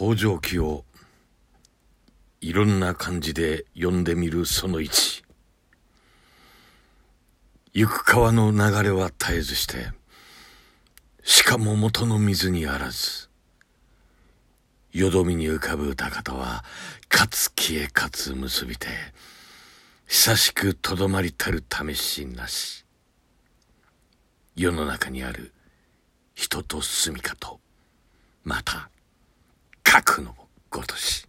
北条記をいろんな漢字で読んでみるその1。行く川の流れは絶えずして、しかも元の水にあらず。よどみに浮かぶ歌方は、かつ消えかつ結びて、久しくとどまりたる試しなし。世の中にある人と住みかと、また、かくのごとし。